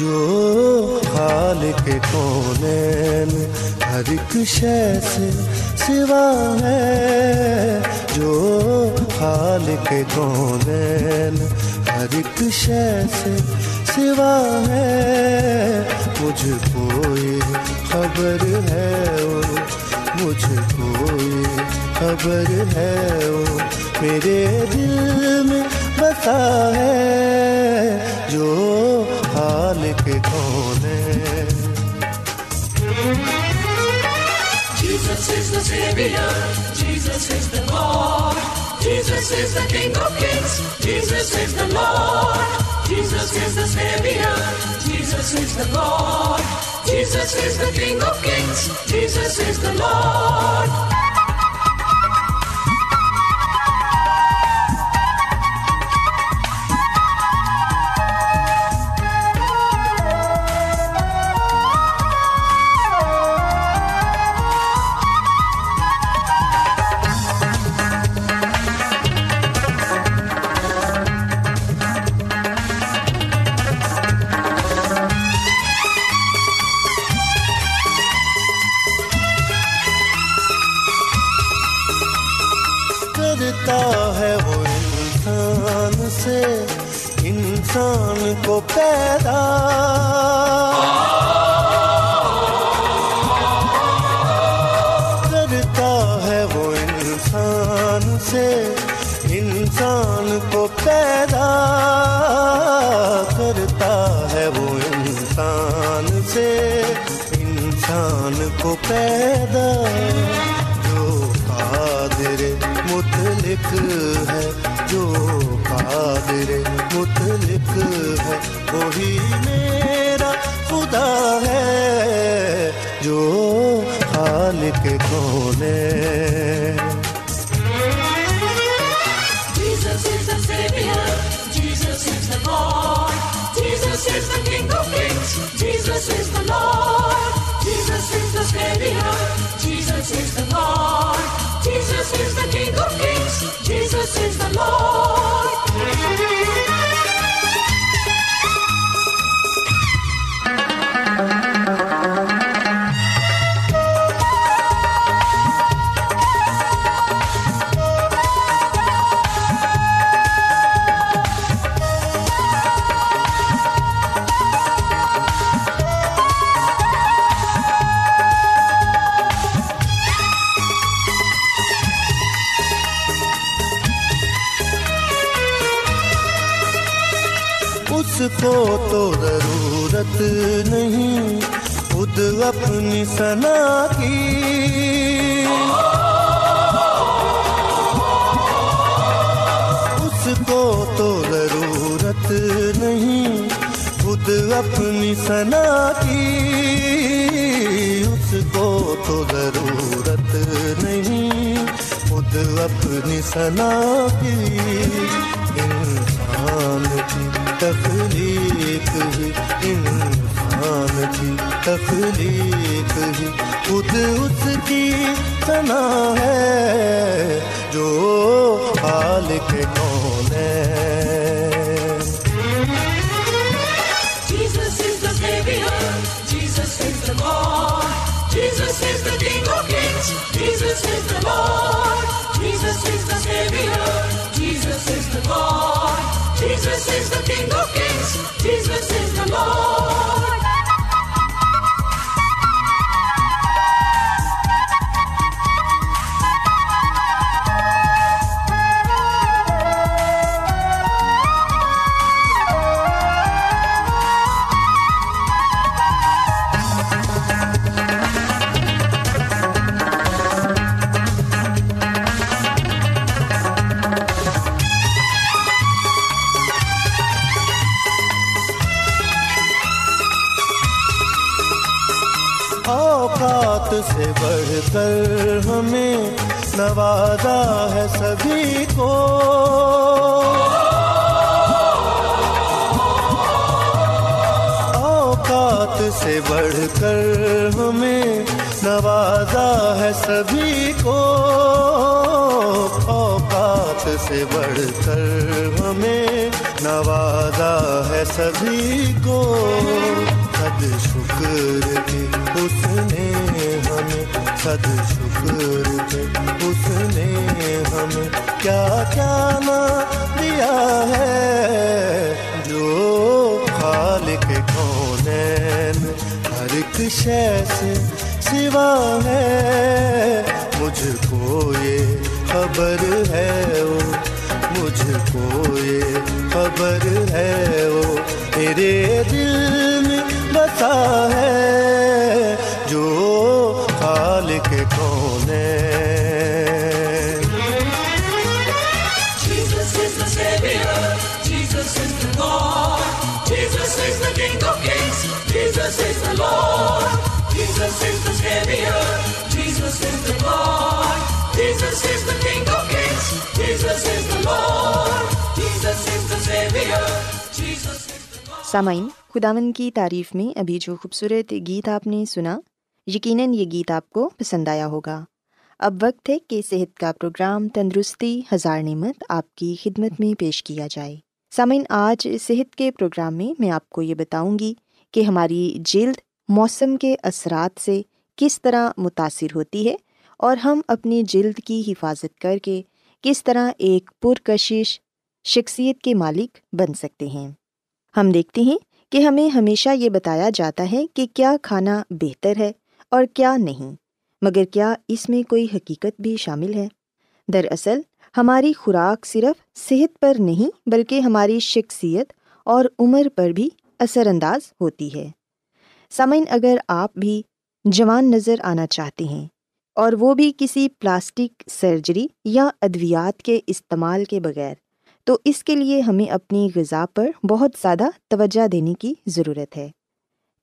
جو حال کے کونے میں ہر ایک شے سے سوا ہے، جو حال کے کونے میں ہر ایک شے سے سوا ہے، مجھ کوئی خبر ہے او، مجھ کوئی خبر ہے او، میرے دل میں بتا ہے جو حال کے کونے میں۔ Jesus is the Savior, Jesus is the Lord, Jesus is the King of Kings, Jesus is the Lord, Jesus is the Savior, Jesus is the Lord, Jesus is the King of Kings, Jesus is the Lord. کو تو ضرورت نہیں خود اپنی ثنا کی، اس کو تو ضرورت نہیں خود اپنی ثنا کی اس کو تو ضرورت نہیں، خود اپنی ثنا کی انسان کی تخلیق ہے، انسان کی تخلیق ہے، خود اس کی ثنا ہے جو خالق کون ہے. Jesus is the King of Kings. Jesus is the Lord. Jesus is the Savior. Jesus is the God. Jesus is the King of Kings. Jesus is the Lord. سے بڑھ کر ہمیں نوازا ہے سبھی کو، اوقات سے بڑھ کر ہمیں نوازا ہے سبھی کو، اوقات سے بڑھ کر ہمیں نوازا ہے سبھی کو، صد شکر کے اس نے ہمیں، صد شکر کے اس نے ہمیں کیا کیا نہ دیا ہے جو خالق کونین. ہر ایک شے سے سوا ہے مجھ کو یہ خبر ہے، وہ مجھ کو یہ خبر ہے، وہ تیرے دل بتا ہے جو خالق کون ہے. Jesus is the Savior. Jesus is the God. Jesus is the King of Kings. Jesus is the Lord. Jesus is the Savior. Jesus is the God. Jesus is the King of Kings. Jesus is the Lord. Jesus is the Savior. Jesus is the God. سامعین، خداوند کی تعریف میں ابھی جو خوبصورت گیت آپ نے سنا، یقیناً یہ گیت آپ کو پسند آیا ہوگا. اب وقت ہے کہ صحت کا پروگرام تندرستی ہزار نعمت آپ کی خدمت میں پیش کیا جائے. سامعین، آج صحت کے پروگرام میں میں آپ کو یہ بتاؤں گی کہ ہماری جلد موسم کے اثرات سے کس طرح متاثر ہوتی ہے اور ہم اپنی جلد کی حفاظت کر کے کس طرح ایک پرکشش شخصیت کے مالک بن سکتے ہیں. ہم دیکھتے ہیں کہ ہمیں ہمیشہ یہ بتایا جاتا ہے کہ کیا کھانا بہتر ہے اور کیا نہیں، مگر کیا اس میں کوئی حقیقت بھی شامل ہے؟ دراصل ہماری خوراک صرف صحت پر نہیں بلکہ ہماری شخصیت اور عمر پر بھی اثر انداز ہوتی ہے. سامعین، اگر آپ بھی جوان نظر آنا چاہتے ہیں اور وہ بھی کسی پلاسٹک سرجری یا ادویات کے استعمال کے بغیر، تو اس کے لیے ہمیں اپنی غذا پر بہت زیادہ توجہ دینے کی ضرورت ہے.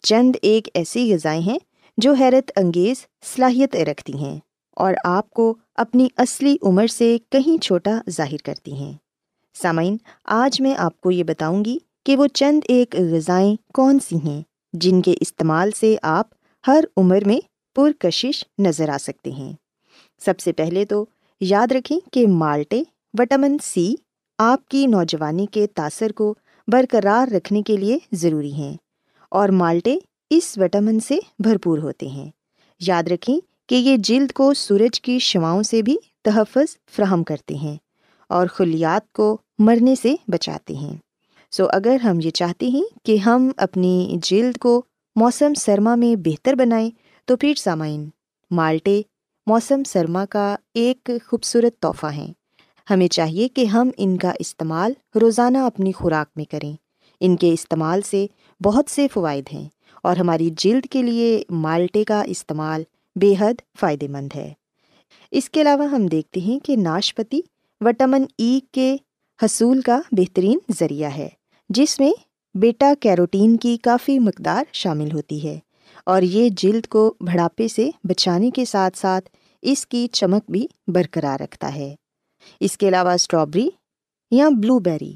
چند ایک ایسی غذائیں ہیں جو حیرت انگیز صلاحیت رکھتی ہیں اور آپ کو اپنی اصلی عمر سے کہیں چھوٹا ظاہر کرتی ہیں. سامعین، آج میں آپ کو یہ بتاؤں گی کہ وہ چند ایک غذائیں کون سی ہیں جن کے استعمال سے آپ ہر عمر میں پرکشش نظر آ سکتے ہیں. سب سے پہلے تو یاد رکھیں کہ مالٹے وٹامن سی آپ کی نوجوانی کے تاثر کو برقرار رکھنے کے لیے ضروری ہیں اور مالٹے اس وٹامن سے بھرپور ہوتے ہیں. یاد رکھیں کہ یہ جلد کو سورج کی شعاؤں سے بھی تحفظ فراہم کرتے ہیں اور خلیات کو مرنے سے بچاتے ہیں. اگر ہم یہ چاہتے ہیں کہ ہم اپنی جلد کو موسم سرما میں بہتر بنائیں، تو پھر سامعین، مالٹے موسم سرما کا ایک خوبصورت تحفہ ہیں. ہمیں چاہیے کہ ہم ان کا استعمال روزانہ اپنی خوراک میں کریں. ان کے استعمال سے بہت سے فوائد ہیں اور ہماری جلد کے لیے مالٹے کا استعمال بے حد فائدہ مند ہے. اس کے علاوہ ہم دیکھتے ہیں کہ ناشپتی وٹامن ای کے حصول کا بہترین ذریعہ ہے، جس میں بیٹا کیروٹین کی کافی مقدار شامل ہوتی ہے، اور یہ جلد کو بڑھاپے سے بچانے کے ساتھ ساتھ اس کی چمک بھی برقرار رکھتا ہے۔ اس کے علاوہ اسٹرابری یا بلو بیری،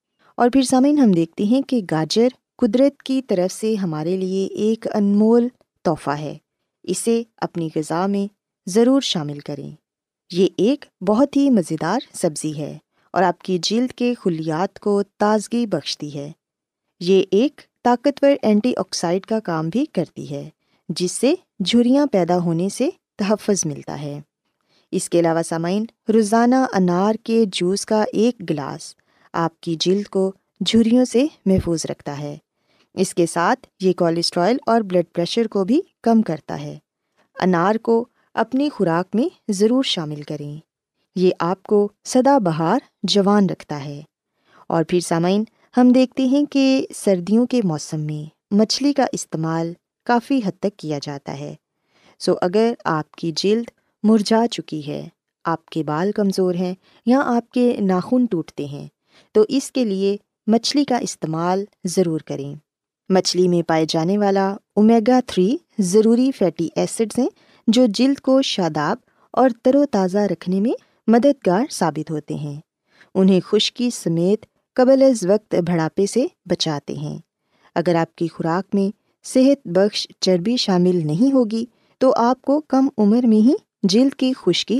اور پھر سامعین، ہم دیکھتے ہیں کہ گاجر قدرت کی طرف سے ہمارے لیے ایک انمول تحفہ ہے، اسے اپنی غذا میں ضرور شامل کریں۔ یہ ایک بہت ہی مزیدار سبزی ہے اور آپ کی جلد کے خلیات کو تازگی بخشتی ہے۔ یہ ایک طاقتور اینٹی آکسائڈ کا کام بھی کرتی ہے جس سے جھریاں پیدا ہونے سے تحفظ ملتا ہے۔ اس کے علاوہ سامعین، روزانہ انار کے جوس کا ایک گلاس آپ کی جلد کو جھریوں سے محفوظ رکھتا ہے۔ اس کے ساتھ یہ کولیسٹرول اور بلڈ پریشر کو بھی کم کرتا ہے۔ انار کو اپنی خوراک میں ضرور شامل کریں، یہ آپ کو سدا بہار جوان رکھتا ہے۔ اور پھر سامعین، ہم دیکھتے ہیں کہ سردیوں کے موسم میں مچھلی کا استعمال کافی حد تک کیا جاتا ہے۔ سو اگر آپ کی جلد مرجھا چکی ہے، آپ کے بال کمزور ہیں یا آپ کے ناخن ٹوٹتے ہیں، تو اس کے لیے مچھلی کا استعمال ضرور کریں۔ مچھلی میں پائے جانے والا اومیگا 3 ضروری فیٹی ایسڈز ہیں جو جلد کو شاداب اور تر و تازہ رکھنے میں مددگار ثابت ہوتے ہیں، انہیں خشکی سمیت قبل از وقت بڑھاپے سے بچاتے ہیں۔ اگر آپ کی خوراک میں صحت بخش چربی شامل نہیں ہوگی تو آپ کو کم عمر میں ہی جلد کی خشکی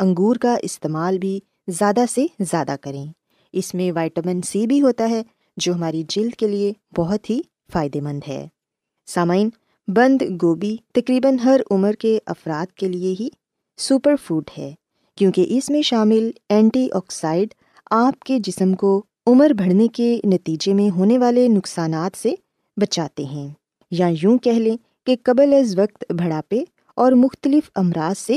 انگور کا استعمال بھی زیادہ سے زیادہ کریں، اس میں وٹامن C بھی ہوتا ہے جو ہماری جلد کے لیے بہت ہی فائدہ مند ہے۔ سامعین، بند گوبھی تقریباً ہر عمر کے افراد کے لیے ہی سپر فوڈ ہے کیونکہ اس میں شامل اینٹی آکسائڈ آپ کے جسم کو عمر بڑھنے کے نتیجے میں ہونے والے نقصانات سے بچاتے ہیں، یا یوں کہہ لیں کہ قبل از وقت بڑھاپے اور مختلف امراض سے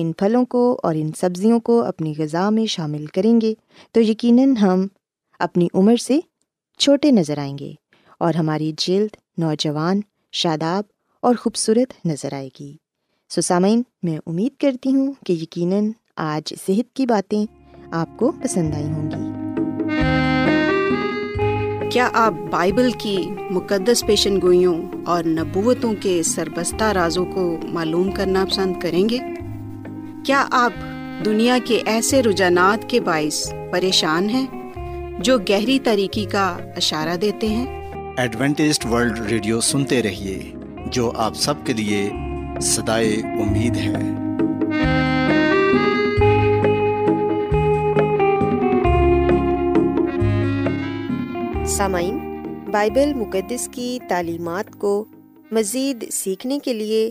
ان پھلوں کو اور ان سبزیوں کو اپنی غذا میں شامل کریں گے تو یقیناً ہم اپنی عمر سے چھوٹے نظر آئیں گے اور ہماری جلد نوجوان، شاداب اور خوبصورت نظر آئے گی۔ سو سامعین، میں امید کرتی ہوں کہ یقیناً آج صحت کی باتیں آپ کو پسند آئی ہوں گی۔ کیا آپ بائبل کی مقدس پیشن گوئیوں اور نبوتوں کے سربستہ رازوں کو معلوم کرنا پسند کریں گے؟ کیا آپ دنیا کے ایسے رجحانات کے باعث پریشان ہیں جو گہری تاریکی کا اشارہ دیتے ہیں؟ ایڈونٹسٹ ورلڈ ریڈیو سنتے رہیے، جو آپ سب کے لیے صدائے امید ہے۔ سامعین، بائبل مقدس کی تعلیمات کو مزید سیکھنے کے لیے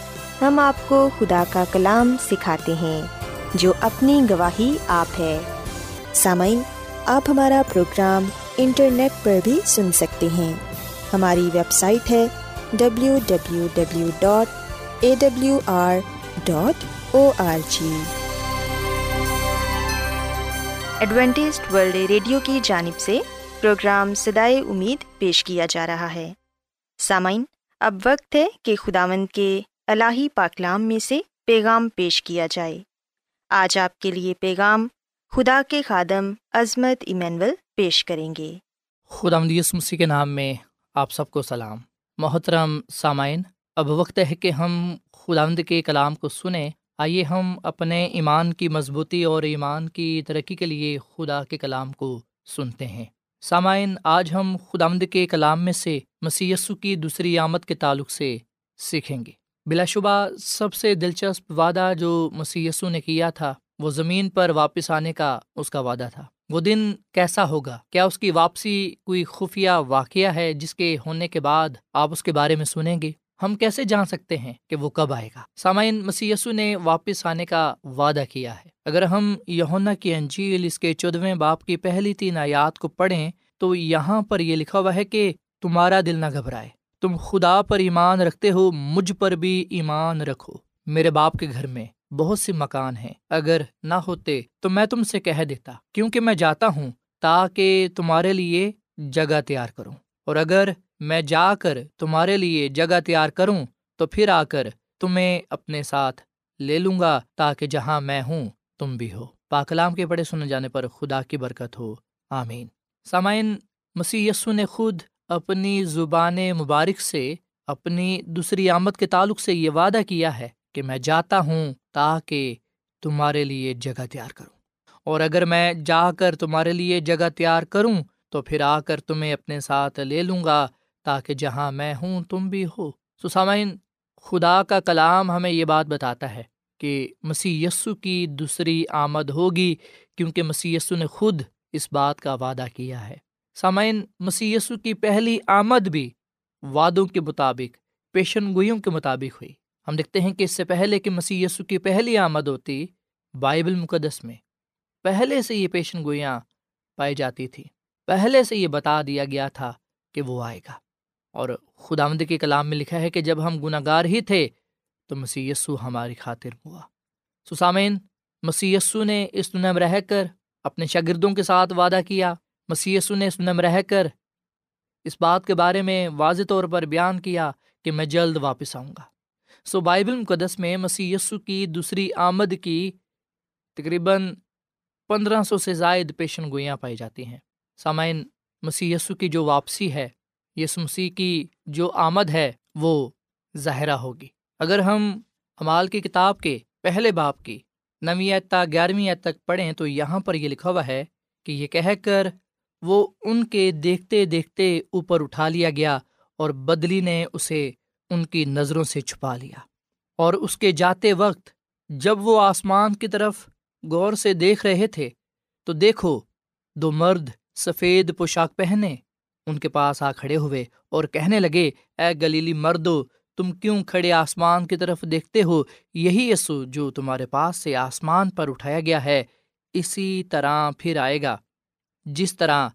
ہم آپ کو خدا کا کلام سکھاتے ہیں جو اپنی گواہی آپ ہے۔ سامعین، آپ ہمارا پروگرام انٹرنیٹ پر بھی سن سکتے ہیں، ہماری ویب سائٹ ہے www.awr.org۔ ایڈوینٹسٹ ورلڈ ریڈیو کی جانب سے پروگرام صدائے امید پیش کیا جا رہا ہے۔ سامعین، اب وقت ہے کہ خداوند کے الہی پاکلام میں سے پیغام پیش کیا جائے۔ آج آپ کے لیے پیغام خدا کے خادم عظمت ایمینول پیش کریں گے۔ خداوند یسوع مسیح کے نام میں آپ سب کو سلام۔ محترم سامعین، اب وقت ہے کہ ہم خداوند کے کلام کو سنیں۔ آئیے ہم اپنے ایمان کی مضبوطی اور ایمان کی ترقی کے لیے خدا کے کلام کو سنتے ہیں۔ سامعین، آج ہم خداوند کے کلام میں سے مسیح یسوع کی دوسری آمد کے تعلق سے سیکھیں گے۔ بلا شبہ سب سے دلچسپ وعدہ جو مسیح یسوع نے کیا تھا وہ زمین پر واپس آنے کا اس کا وعدہ تھا۔ وہ دن کیسا ہوگا؟ کیا اس کی واپسی کوئی خفیہ واقعہ ہے جس کے ہونے کے بعد آپ اس کے بارے میں سنیں گے؟ ہم کیسے جان سکتے ہیں کہ وہ کب آئے گا؟ سامعین، مسیح یسوع نے واپس آنے کا وعدہ کیا ہے۔ اگر ہم یوحنا کی انجیل اس کے 14 باب کی پہلی 3 آیات کو پڑھیں تو یہاں پر یہ لکھا ہوا ہے کہ تمہارا دل نہ گھبرائے، تم خدا پر ایمان رکھتے ہو، مجھ پر بھی ایمان رکھو۔ میرے باپ کے گھر میں بہت سے مکان ہیں، اگر نہ ہوتے تو میں تم سے کہہ دیتا، کیونکہ میں جاتا ہوں تاکہ تمہارے لیے جگہ تیار کروں، اور اگر میں جا کر تمہارے لیے جگہ تیار کروں تو پھر آ کر تمہیں اپنے ساتھ لے لوں گا، تاکہ جہاں میں ہوں تم بھی ہو۔ پاکلام کے پڑھے سنے جانے پر خدا کی برکت ہو، آمین۔ سامعین، مسیح یسوع نے خود اپنی زبان مبارک سے اپنی دوسری آمد کے تعلق سے یہ وعدہ کیا ہے کہ میں جاتا ہوں تاکہ تمہارے لیے جگہ تیار کروں، اور اگر میں جا کر تمہارے لیے جگہ تیار کروں تو پھر آ کر تمہیں اپنے ساتھ لے لوں گا، تاکہ جہاں میں ہوں تم بھی ہو۔ تو سامعین، خدا کا کلام ہمیں یہ بات بتاتا ہے کہ مسیح یسوع کی دوسری آمد ہوگی، کیونکہ مسیح یسوع نے خود اس بات کا وعدہ کیا ہے۔ سامعین، مسیح یسوع کی پہلی آمد بھی وعدوں کے مطابق، پیشن گوئیوں کے مطابق ہوئی۔ ہم دیکھتے ہیں کہ اس سے پہلے کہ مسیح یسوع کی پہلی آمد ہوتی، بائبل مقدس میں پہلے سے یہ پیشن گوئیاں پائی جاتی تھیں، پہلے سے یہ بتا دیا گیا تھا کہ وہ آئے گا۔ اور خداوند کے کلام میں لکھا ہے کہ جب ہم گناہگار ہی تھے تو مسیح یسوع ہماری خاطر ہوا۔ سامعین، مسیح یسوع نے اس دنیا میں رہ کر اپنے شاگردوں کے ساتھ وعدہ کیا۔ مسیح یسوع نے اس دنیا میں رہ کر اس بات کے بارے میں واضح طور پر بیان کیا کہ میں جلد واپس آؤں گا۔ بائبل مقدس میں مسیح یسوع کی دوسری آمد کی تقریباً 1500 سے زائد پیشن گوئیاں پائی جاتی ہیں۔ سامعین، مسیح یسوع کی جو واپسی ہے، یسوع مسیح کی جو آمد ہے، وہ ظاہرہ ہوگی۔ اگر ہم اعمال کی کتاب کے 1 باب کی 9 آیت تا 11 آیت تک پڑھیں تو یہاں پر یہ لکھا ہوا ہے کہ یہ کہہ کر وہ ان کے دیکھتے دیکھتے اوپر اٹھا لیا گیا، اور بدلی نے اسے ان کی نظروں سے چھپا لیا، اور اس کے جاتے وقت جب وہ آسمان کی طرف غور سے دیکھ رہے تھے تو دیکھو، 2 مرد سفید پوشاک پہنے ان کے پاس آ کھڑے ہوئے اور کہنے لگے، اے گلیلی مردو، تم کیوں کھڑے آسمان کی طرف دیکھتے ہو؟ یہی یسوع جو تمہارے پاس سے آسمان پر اٹھایا گیا ہے، اسی طرح پھر آئے گا جس طرح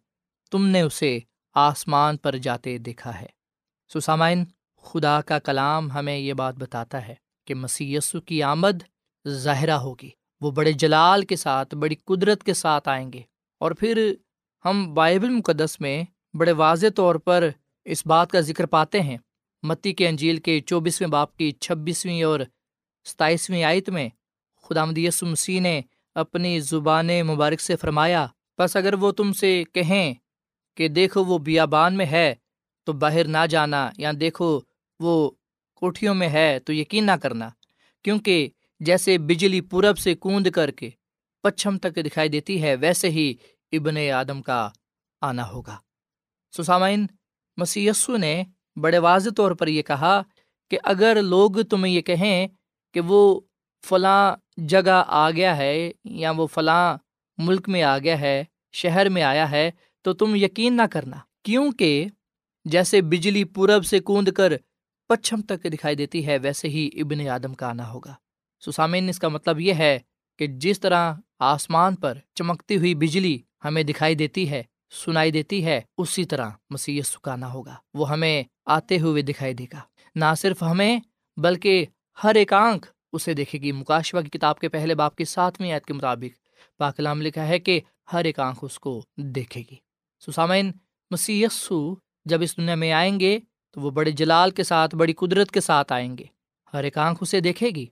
تم نے اسے آسمان پر جاتے دیکھا ہے۔ سامعین، خدا کا کلام ہمیں یہ بات بتاتا ہے کہ مسیح یسوع کی آمد ظاہرہ ہوگی، وہ بڑے جلال کے ساتھ، بڑی قدرت کے ساتھ آئیں گے۔ اور پھر ہم بائبل مقدس میں بڑے واضح طور پر اس بات کا ذکر پاتے ہیں۔ متی کے انجیل کے 24ویں باب کی 26ویں اور 27ویں آیت میں خداوند یسوع مسیح نے اپنی زبان مبارک سے فرمایا، پس اگر وہ تم سے کہیں کہ دیکھو وہ بیابان میں ہے تو باہر نہ جانا، یا دیکھو وہ کوٹھیوں میں ہے تو یقین نہ کرنا، کیونکہ جیسے بجلی پورب سے کوند کر کے پچھم تک دکھائی دیتی ہے، ویسے ہی ابن آدم کا آنا ہوگا۔ سامعین، مسیح یسوع نے بڑے واضح طور پر یہ کہا کہ اگر لوگ تمہیں یہ کہیں کہ وہ فلاں جگہ آ گیا ہے یا وہ فلاں ملک میں آ گیا ہے، شہر میں آیا ہے، تو تم یقین نہ کرنا، کیونکہ جیسے بجلی پورب سے کوند کر پچھم تک دکھائی دیتی ہے، ویسے ہی ابن آدم کا آنا ہوگا۔ سامعین، اس کا مطلب یہ ہے کہ جس طرح آسمان پر چمکتی ہوئی بجلی ہمیں دکھائی دیتی ہے، سنائی دیتی ہے، اسی طرح مسیح یسوع کا آنا ہوگا۔ وہ ہمیں آتے ہوئے دکھائی دے گا، نہ صرف ہمیں بلکہ ہر ایک آنکھ اسے دیکھے گی۔ مکاشفہ کی کتاب کے پہلے باب کی 7ویں آیت کے مطابق پاک کلام لکھا ہے کہ ہر ایک آنکھ اس کو دیکھے گی۔ سامعین، مسیح یسوع جب اس دنیا میں آئیں گے تو وہ بڑے جلال کے ساتھ، بڑی قدرت کے ساتھ آئیں گے، ہر ایک آنکھ اسے دیکھے گی۔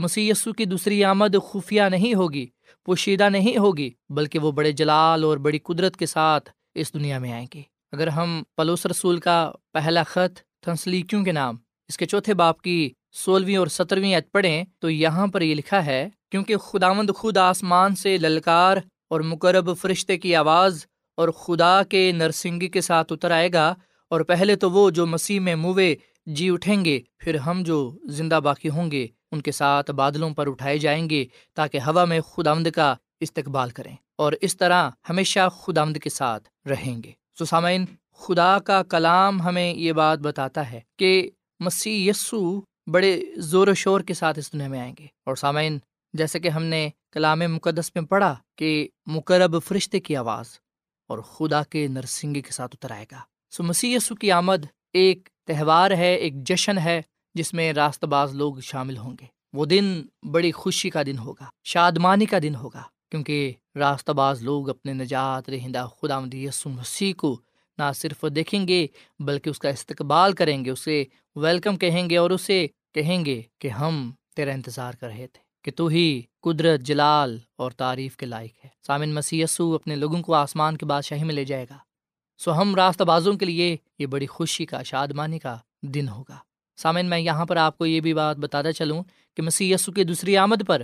مسیح یسوع کی دوسری آمد خفیہ نہیں ہوگی، پوشیدہ نہیں ہوگی، بلکہ وہ بڑے جلال اور بڑی قدرت کے ساتھ اس دنیا میں آئیں گے۔ اگر ہم پولس رسول کا پہلا خط تھسلنیکیوں کے نام، اس کے 4 باب کی 16ویں اور 17ویں آیت پڑھیں تو یہاں پر یہ لکھا ہے، کیونکہ خداوند خود آسمان سے للکار اور مقرب فرشتے کی آواز اور خدا کے نرسنگی کے ساتھ اتر آئے گا، اور پہلے تو وہ جو مسیح میں موے جی اٹھیں گے، پھر ہم جو زندہ باقی ہوں گے ان کے ساتھ بادلوں پر اٹھائے جائیں گے تاکہ ہوا میں خداوند کا استقبال کریں، اور اس طرح ہمیشہ خداوند کے ساتھ رہیں گے۔ سامعین، خدا کا کلام ہمیں یہ بات بتاتا ہے کہ مسیح یسوع بڑے زور و شور کے ساتھ اس دنیا میں آئیں گے۔ اور سامعین، جیسے کہ ہم نے کلام مقدس میں پڑھا کہ مقرب فرشتے کی آواز اور خدا کے نرسنگی کے ساتھ اتر آئے گا۔ مسیح یسوع کی آمد ایک تہوار ہے، ایک جشن ہے جس میں راست باز لوگ شامل ہوں گے۔ وہ دن بڑی خوشی کا دن ہوگا، شادمانی کا دن ہوگا، کیونکہ راست باز لوگ اپنے نجات دہندہ خداوند یسوع مسیح کو نہ صرف دیکھیں گے بلکہ اس کا استقبال کریں گے، اسے ویلکم کہیں گے، اور اسے کہیں گے کہ ہم تیرا انتظار کر رہے تھے، کہ تو ہی قدرت، جلال اور تعریف کے لائق ہے۔ سامن، مسیح یسوع اپنے لوگوں کو آسمان کی بادشاہی میں لے جائے گا، سو ہم راست بازوں کے لیے یہ بڑی خوشی کا، شادمانی کا دن ہوگا۔ سامعین، میں یہاں پر آپ کو یہ بھی بات بتاتا چلوں کہ مسیح یسوع کی دوسری آمد پر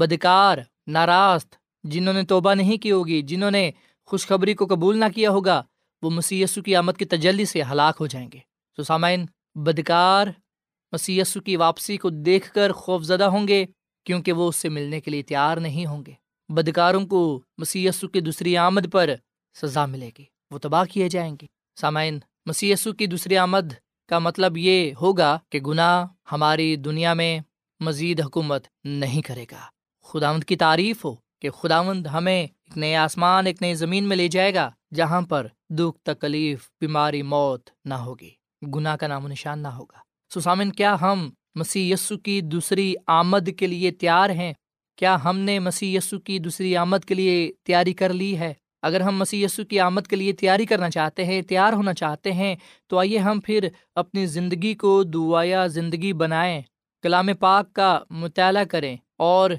بدکار، ناراست، جنہوں نے توبہ نہیں کی ہوگی، جنہوں نے خوشخبری کو قبول نہ کیا ہوگا، وہ مسیح یسوع کی آمد کی تجلی سے ہلاک ہو جائیں گے۔ تو سامعین، بدکار مسیح یسوع کی واپسی کو دیکھ کر خوف زدہ ہوں گے کیونکہ وہ اس سے ملنے کے لیے تیار نہیں ہوں گے۔ بدکاروں کو مسیح یسوع کی دوسری آمد پر سزا ملے گی، وہ تباہ کیے جائیں گے۔ سامعین، مسیح یسوع کی دوسری آمد کا مطلب یہ ہوگا کہ گناہ ہماری دنیا میں مزید حکومت نہیں کرے گا۔ خداوند کی تعریف ہو کہ خداوند ہمیں ایک نئے آسمان، ایک نئی زمین میں لے جائے گا جہاں پر دکھ، تکلیف، بیماری، موت نہ ہوگی، گناہ کا نام و نشان نہ ہوگا۔ سامعین، کیا ہم مسیح یسوع کی دوسری آمد کے لیے تیار ہیں؟ کیا ہم نے مسیح یسوع کی دوسری آمد کے لیے تیاری کر لی ہے؟ اگر ہم مسیح یسوع کی آمد کے لیے تیاری کرنا چاہتے ہیں، تیار ہونا چاہتے ہیں، تو آئیے ہم پھر اپنی زندگی کو دعایا زندگی بنائیں، کلام پاک کا مطالعہ کریں اور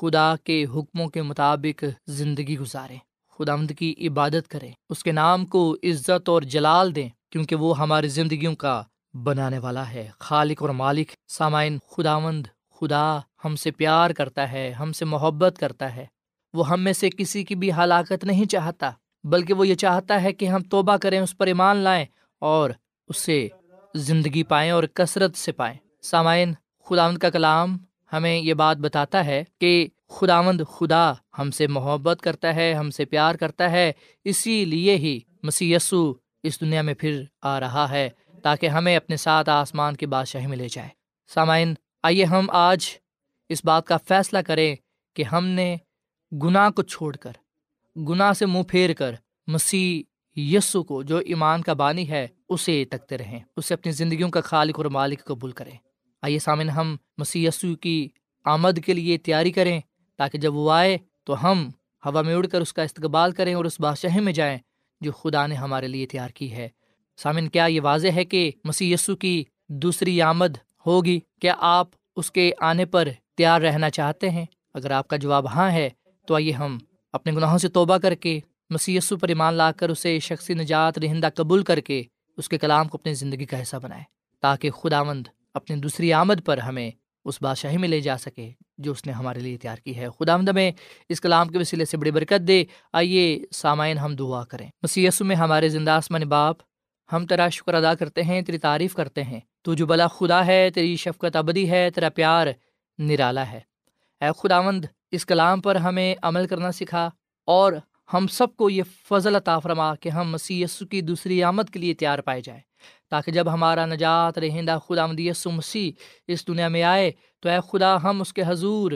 خدا کے حکموں کے مطابق زندگی گزاریں، خداوند کی عبادت کریں، اس کے نام کو عزت اور جلال دیں، کیونکہ وہ ہماری زندگیوں کا بنانے والا ہے، خالق اور مالک۔ سامعین، خداوند خدا ہم سے پیار کرتا ہے، ہم سے محبت کرتا ہے، وہ ہم میں سے کسی کی بھی ہلاکت نہیں چاہتا، بلکہ وہ یہ چاہتا ہے کہ ہم توبہ کریں، اس پر ایمان لائیں اور اس سے زندگی پائیں اور کثرت سے پائیں۔ سامعین، خداوند کا کلام ہمیں یہ بات بتاتا ہے کہ خداوند خدا ہم سے محبت کرتا ہے، ہم سے پیار کرتا ہے، اسی لیے ہی مسیح یسوع اس دنیا میں پھر آ رہا ہے تاکہ ہمیں اپنے ساتھ آسمان کی بادشاہی میں لے جائے۔ سامعین، آئیے ہم آج اس بات کا فیصلہ کریں کہ ہم نے گناہ کو چھوڑ کر، گناہ سے منہ پھیر کر مسیح یسوع کو جو ایمان کا بانی ہے اسے تکتے رہیں، اسے اپنی زندگیوں کا خالق اور مالک قبول کریں۔ آئیے سامعین، ہم مسیح یسوع کی آمد کے لیے تیاری کریں تاکہ جب وہ آئے تو ہم ہوا میں اڑ کر اس کا استقبال کریں اور اس بادشاہی میں جائیں جو خدا نے ہمارے لیے تیار کی ہے۔ سامعین، کیا یہ واضح ہے کہ مسیح یسوع کی دوسری آمد ہوگی؟ کیا آپ اس کے آنے پر تیار رہنا چاہتے ہیں؟ اگر آپ کا جواب ہاں ہے تو آئیے ہم اپنے گناہوں سے توبہ کر کے مسیح یسوع پر ایمان لا کر اسے شخصی نجات دہندہ قبول کر کے اس کے کلام کو اپنی زندگی کا حصہ بنائیں تاکہ خداوند اپنی دوسری آمد پر ہمیں اس بادشاہی میں لے جا سکے جو اس نے ہمارے لیے تیار کی ہے۔ خداوند ہمیں اس کلام کے وسیلے سے بڑی برکت دے۔ آئیے سامعین ہم دعا کریں۔ مسیح یسوع میں ہمارے زندہ آسمانی باپ، ہم تیرا شکر ادا کرتے ہیں، تیری تعریف کرتے ہیں۔ تو جو بلا خدا ہے، تیری شفقت ابدی ہے، تیرا پیار نرالا ہے۔ اے خداوند، اس کلام پر ہمیں عمل کرنا سکھا اور ہم سب کو یہ فضل عطا فرما کہ ہم مسیح یسوع کی دوسری آمد کے لیے تیار پائے جائیں، تاکہ جب ہمارا نجات رہندہ خداوند یسوع مسیح اس دنیا میں آئے تو اے خدا ہم اس کے حضور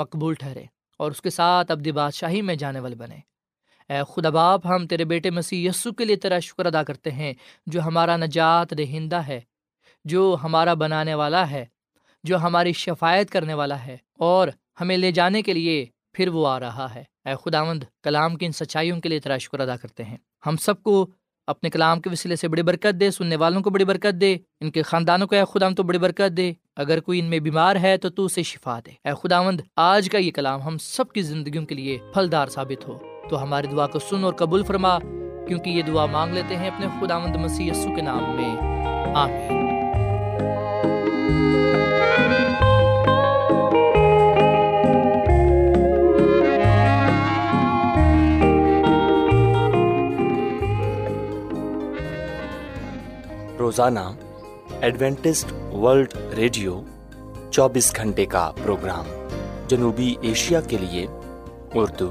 مقبول ٹھہرے اور اس کے ساتھ ابدی بادشاہی میں جانے والے بنیں۔ اے خدا باپ، ہم تیرے بیٹے مسیح یسوع کے لیے تیرا شکر ادا کرتے ہیں، جو ہمارا نجات دہندہ ہے، جو ہمارا بنانے والا ہے، جو ہماری شفاعت کرنے والا ہے اور ہمیں لے جانے کے لیے پھر وہ آ رہا ہے۔ اے خداوند، کلام کی ان سچائیوں کے لیے تیرا شکر ادا کرتے ہیں۔ ہم سب کو اپنے کلام کے وسیلے سے بڑی برکت دے، سننے والوں کو بڑی برکت دے، ان کے خاندانوں کو اے خداوند تو بڑی برکت دے۔ اگر کوئی ان میں بیمار ہے تو اسے شفا دے۔ اے خداوند، آج کا یہ کلام ہم سب کی زندگیوں کے لیے پھلدار ثابت ہو، تو ہماری دعا کو سن اور قبول فرما، کیونکہ یہ دعا مانگ لیتے ہیں اپنے خداوند مسیح یسوع کے نام میں، آمین۔ روزانہ ایڈوینٹسٹ ورلڈ ریڈیو 24 گھنٹے کا پروگرام جنوبی ایشیا کے لیے اردو،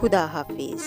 خدا حافظ۔